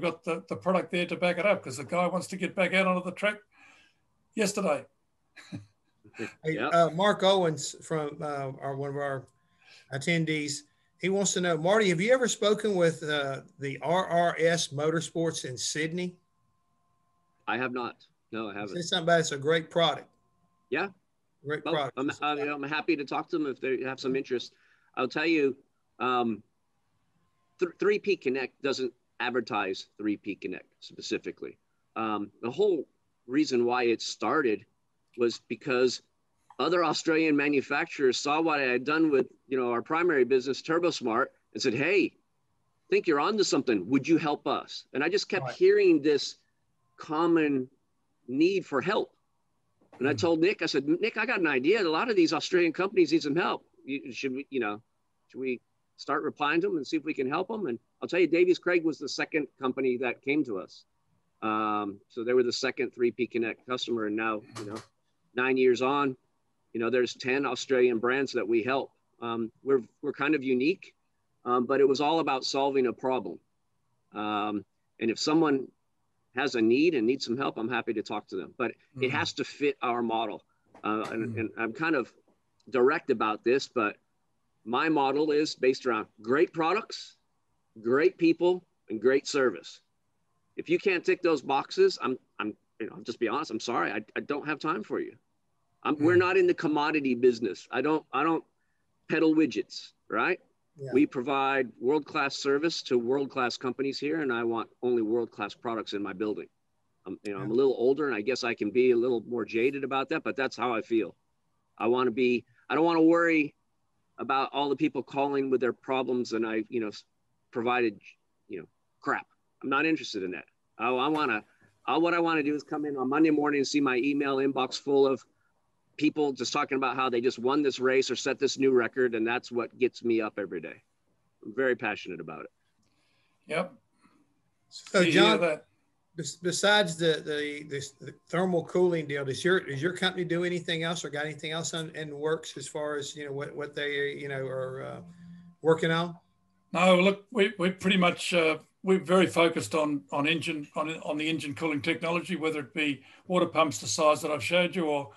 got the product there to back it up, because the guy wants to get back out onto the track yesterday. Hey, Mark Owens from one of our attendees, he wants to know, Marty, have you ever spoken with the RRS Motorsports in Sydney? I have not. No, I haven't. Say something about it. It's a great product. Yeah. Great product. I'm happy to talk to them if they have some interest. I'll tell you, 3P Connect doesn't advertise 3P Connect specifically. The whole reason why it started was because other Australian manufacturers saw what I had done with, our primary business, TurboSmart, and said, hey, I think you're onto something. Would you help us? And I just kept hearing this common need for help. And I told Nick, I said, Nick, I got an idea. A lot of these Australian companies need some help. Should we start replying to them and see if we can help them? And I'll tell you, Davies Craig was the second company that came to us. So they were the second 3P Connect customer. And now, 9 years on, there's 10 Australian brands that we help. We're kind of unique, but it was all about solving a problem. And if someone has a need and needs some help, I'm happy to talk to them, but it has to fit our model. And I'm kind of direct about this, but my model is based around great products, great people, and great service. If you can't tick those boxes, I'll just be honest, I'm sorry, I don't have time for you. We're not in the commodity business. I don't peddle widgets, right? Yeah. We provide world-class service to world-class companies here, and I want only world-class products in my building. I'm a little older, and I guess I can be a little more jaded about that, but that's how I feel. I don't want to worry about all the people calling with their problems, and I, provided, crap. I'm not interested in that. What I want to do is come in on Monday morning and see my email inbox full of people just talking about how they just won this race or set this new record, and that's what gets me up every day. I'm very passionate about it. Yep. So John, besides the thermal cooling deal, does your company do anything else or got anything else in works as far as what they are working on? No, look, we pretty much we're very focused on the engine cooling technology, whether it be water pumps the size that I've showed you or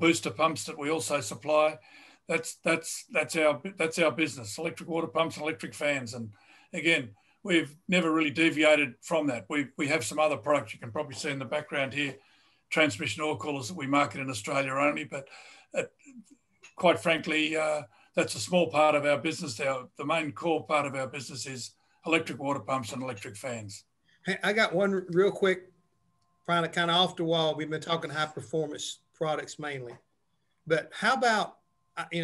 booster pumps that we also supply. That's our business: electric water pumps and electric fans. And again, we've never really deviated from that. We have some other products you can probably see in the background here, transmission oil coolers that we market in Australia only. But quite frankly, that's a small part of our business now. The main core part of our business is electric water pumps and electric fans. Hey, I got one real quick, kind of off the wall. We've been talking high performance products mainly, but how about,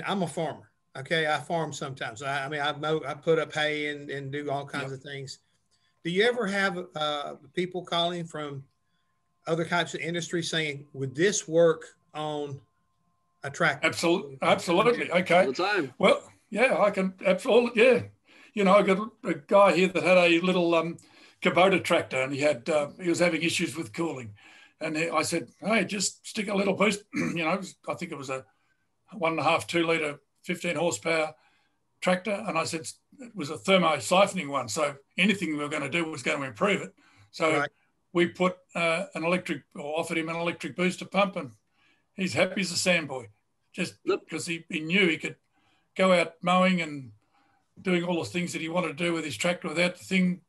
I'm a farmer. Okay. I farm sometimes. I mow, I put up hay and do all kinds of things. Do you ever have people calling from other types of industry saying, would this work on a tractor? Absolutely. Okay. All the time. Well, yeah, I can. Absolutely. Yeah. I got a guy here that had a little Kubota tractor, and he was having issues with cooling. And I said, hey, just stick a little boost. I think it was a 1.5, 2 litre, 15 horsepower tractor. And I said, it was a thermo siphoning one. So anything we were going to do was going to improve it. So we put offered him an electric booster pump, and he's happy as a sandboy, just because he knew he could go out mowing and doing all the things that he wanted to do with his tractor without the thing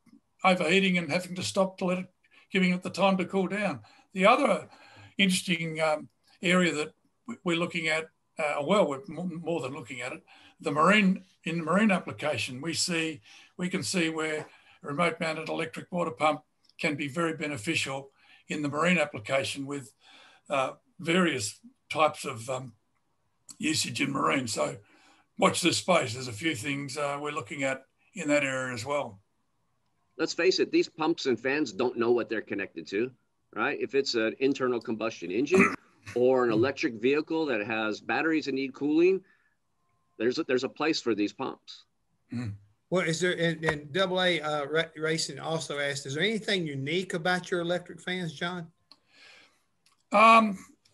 overheating and having to stop to giving it the time to cool down. The other interesting area that we're looking at, we're more than looking at it, in the marine application, we can see where remote mounted electric water pump can be very beneficial in the marine application with various types of usage in marine. So watch this space. There's a few things we're looking at in that area as well. Let's face it, these pumps and fans don't know what they're connected to, right? If it's an internal combustion engine or an electric vehicle that has batteries and need cooling, there's a place for these pumps. Well, is there, and AA Racing also asked, is there anything unique about your electric fans, John?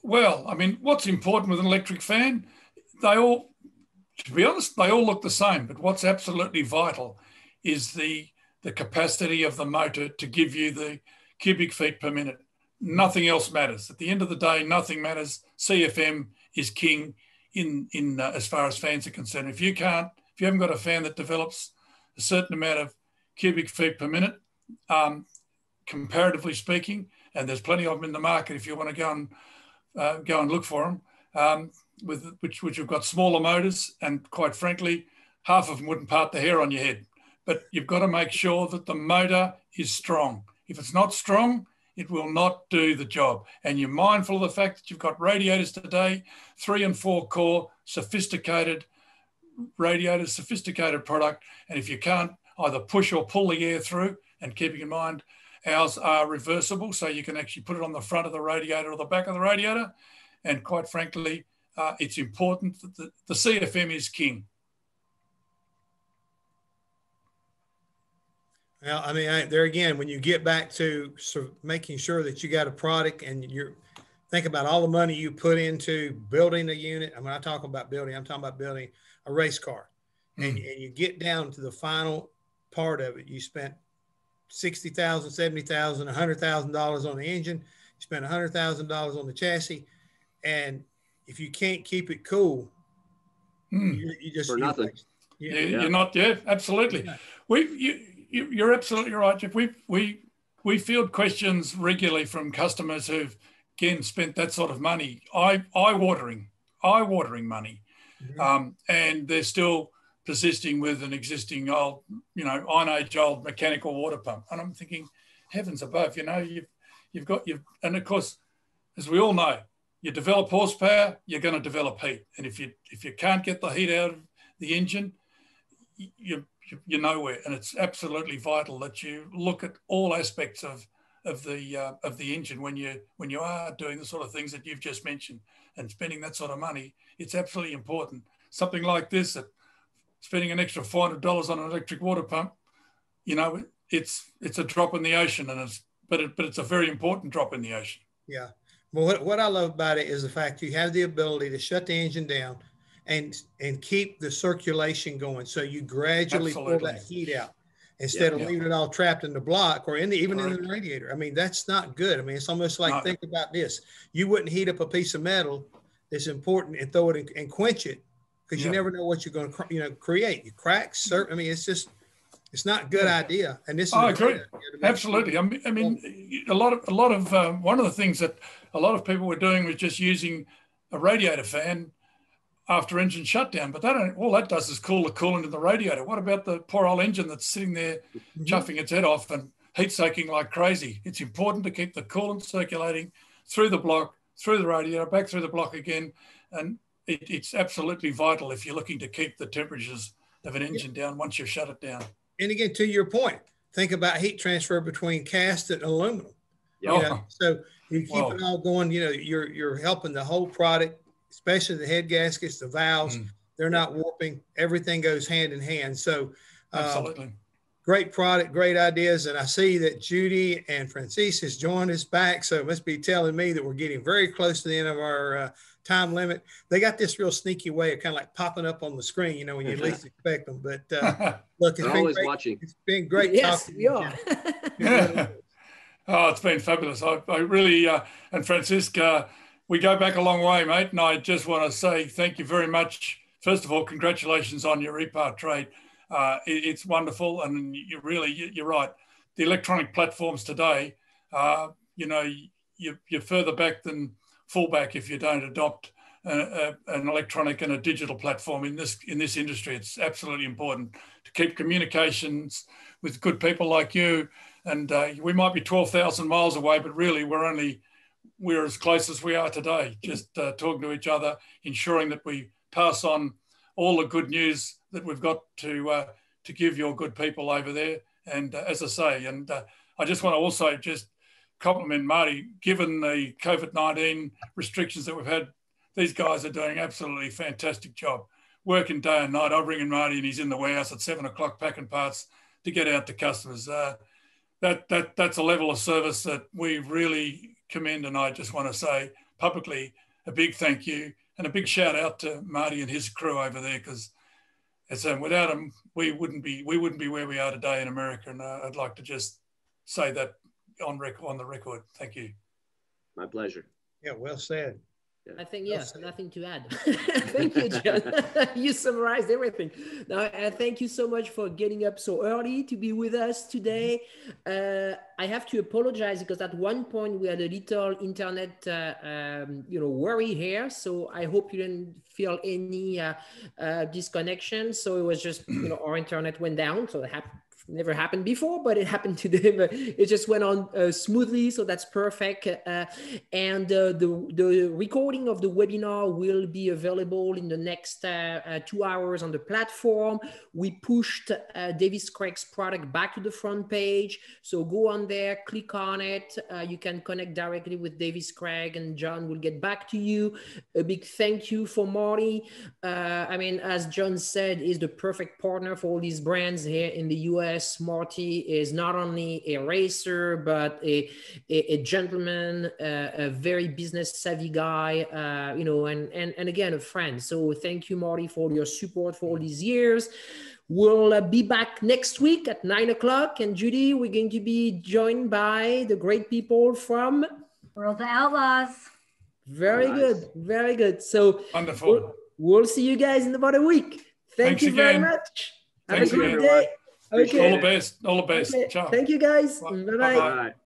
Well, I mean, what's important with an electric fan? They all, to be honest, they all look the same, but what's absolutely vital is the capacity of the motor to give you the cubic feet per minute. Nothing else matters. At the end of the day, nothing matters. CFM is king in as far as fans are concerned. If you can't, if you haven't got a fan that develops a certain amount of cubic feet per minute, comparatively speaking, and there's plenty of them in the market if you want to go and look for them, which have got smaller motors, and quite frankly, half of them wouldn't part the hair on your head. But you've got to make sure that the motor is strong. If it's not strong, it will not do the job. And you're mindful of the fact that you've got radiators today, 3 and 4 core, sophisticated radiators, sophisticated product. And if you can't either push or pull the air through, and keeping in mind, ours are reversible, so you can actually put it on the front of the radiator or the back of the radiator. And quite frankly, it's important that the CFM is king. Now, I mean, there again, when you get back to making sure that you got a product, and you think about all the money you put into building a unit. I mean, I talk about building, I'm talking about building a race car. Mm. And you get down to the final part of it. You spent $60,000, $70,000, $100,000 on the engine. You spent $100,000 on the chassis. And if you can't keep it cool, you just... For nothing. You're not, yeah, absolutely. Yeah. You're absolutely right, Jeff. We field questions regularly from customers who've, again, spent that sort of money, eye-watering money, and they're still persisting with an existing old, iron-age-old mechanical water pump. And I'm thinking, heavens above, and of course, as we all know, you develop horsepower, you're going to develop heat, and if you can't get the heat out of the engine, you're nowhere. And it's absolutely vital that you look at all aspects of the engine when you are doing the sort of things that you've just mentioned and spending that sort of money. It's absolutely important. Something like this, that spending an extra $400 on an electric water pump, it's a drop in the ocean, and it's a very important drop in the ocean. Yeah. Well, what I love about it is the fact you have the ability to shut the engine down and keep the circulation going, so you gradually pull that heat out instead of leaving it all trapped in the block or even in the radiator. I mean, that's not good. I mean, it's almost like, think about this. You wouldn't heat up a piece of metal that's important and throw it in, and quench it, because you never know what you're going to create. You crack, I mean, it's not a good idea. And this is agree. Absolutely. I mean, a lot of one of the things that a lot of people were doing was just using a radiator fan after engine shutdown, but all that does is cool the coolant in the radiator. What about the poor old engine that's sitting there chuffing its head off and heat soaking like crazy? It's important to keep the coolant circulating through the block, through the radiator, back through the block again. And it's absolutely vital if you're looking to keep the temperatures of an engine down once you shut it down. And again, to your point, think about heat transfer between cast and aluminum. Yeah. So you keep it all going, you're helping the whole product, especially the head gaskets, the valves, they're not warping. Everything goes hand in hand. So absolutely. Great product, great ideas. And I see that Judy and Francisque has joined us back. So it must be telling me that we're getting very close to the end of our time limit. They got this real sneaky way of kind of like popping up on the screen, when you least expect them. But look, it's been great. Watching. It's been great talking to you. Yeah. Oh, it's been fabulous. I really, and Francisque, we go back a long way, mate, and I just want to say thank you very much. First of all, congratulations on your Epartrade. It's wonderful, and you're right. The electronic platforms today, you're further back than fullback if you don't adopt an electronic and a digital platform in this industry. It's absolutely important to keep communications with good people like you. And we might be 12,000 miles away, but really we're as close as we are today, just talking to each other, ensuring that we pass on all the good news that we've got to give your good people over there. And as I say, and I just want to also just compliment Marty, given the COVID-19 restrictions that we've had, these guys are doing absolutely fantastic job, working day and night. I'm ringing Marty and he's in the warehouse at 7 o'clock packing parts to get out to customers. That's a level of service that we really commend, and I just want to say publicly a big thank you and a big shout out to Marty and his crew over there, because without them, we wouldn't be where we are today in America. And I'd like to just say that on the record. Thank you. My pleasure. Yeah, well said. Yeah. I think, yes, nothing to add. Thank you, John. You summarized everything. Now, thank you so much for getting up so early to be with us today. I have to apologize because at one point we had a little internet, worry here. So I hope you didn't feel any disconnection. So it was just, our internet went down. So it happened. Never happened before, but it happened today. It just went on smoothly, so that's perfect. And the recording of the webinar will be available in the next 2 hours on the platform. We pushed Davies Craig's product back to the front page, so go on there, click on it. You can connect directly with Davies Craig, and John will get back to you. A big thank you for Marty. As John said, he's the perfect partner for all these brands here in the US. Marty is not only a racer, but a gentleman, a very business savvy guy, and again, a friend. So thank you, Marty, for your support for all these years. We'll be back next week at 9 o'clock. And Judy, we're going to be joined by the great people from World of the Outlaws. Very nice. Good. Very good. So wonderful. We'll see you guys in about a week. Thanks you very again. Much. Thanks Have a great day. Everyone. Okay. All the best. All the best. Okay. Ciao. Thank you, guys. Bye-bye.